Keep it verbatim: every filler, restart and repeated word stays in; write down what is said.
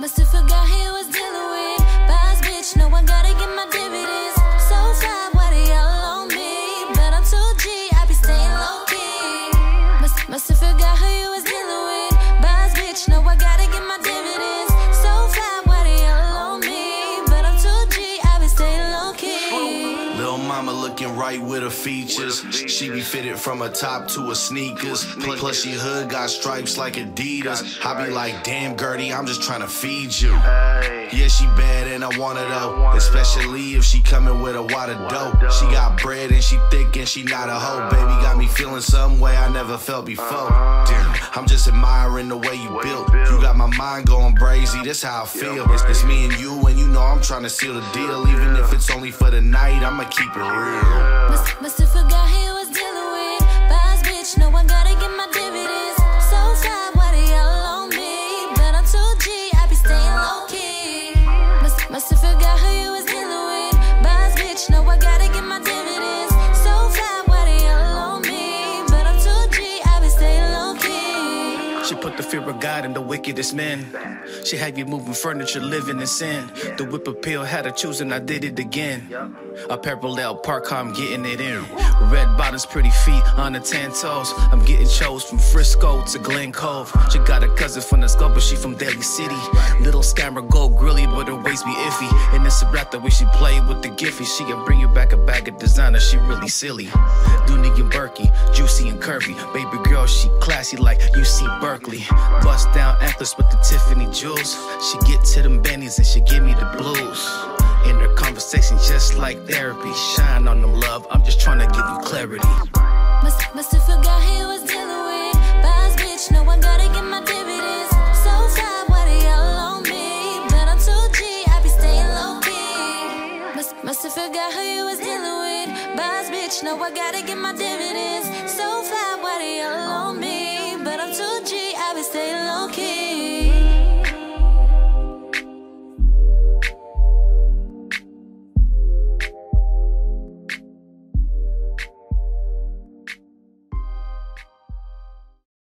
Must have forgot he was dealing with boss bitch. No, I gotta get my dividends. So fly, why they all on me? But I'm two G, I be staying low key. Must, must have forgot who you was dealing with boss bitch. No, I gotta get my dividends. So fly, why they all on me? But I'm two G, I be staying low key. Little mama looking right with her features. She be fitted from her top to her sneakers. Plus she hood got stripes like Adidas. I be like, damn Gertie, I'm just trying to feed you. Yeah, she bad and I want it up, especially if she coming with a wad of dope. She got bread and she thick and she not a hoe. Baby got me feeling some way I never felt before. Damn, I'm just admiring the way you built. You got my mind going brazy, that's how I feel. It's, it's me and you and you know I'm trying to seal the deal. Even if it's only for the night, I'ma keep it real. Must, must have forgot he was dealing with boss bitch. No, I gotta get my dividends. So fly, why they all on me? But I'm two G, I be staying low key. Must, must have forgot who you was dealing with boss bitch. No, I gotta get my dividends. So fly, why they all on me? But I'm two G, I be staying low key. She put the fear of God in the wickedest men. She had you moving furniture, living in sin. The whip appeal had her choosing, I did it again. A parallel park, I'm getting it in. Red bottoms, pretty feet on the tan toes. I'm getting chose from Frisco to Glen Cove. She got a cousin from the scope, but she from Daly City. Little scammer, go grilly, but her waist be iffy. And it's a rap the way she play with the Giffy. She can bring you back a bag of designer, she really silly. Dooney and Berkey, juicy and curvy. Baby girl, she classy like U C Berkeley. Bust down anklets with the Tiffany jewels. She get to them bennies and she give me the blues. In their conversation, just like therapy. Shine on them, love. I'm just trying to give you clarity. Must, must have forgot he was dealing with boss bitch. No, I gotta get my dividends. So fly, why they all on me? But I'm two G, I be staying low key. Must, must have forgot who you was dealing with boss bitch. No, I gotta get my dividends. So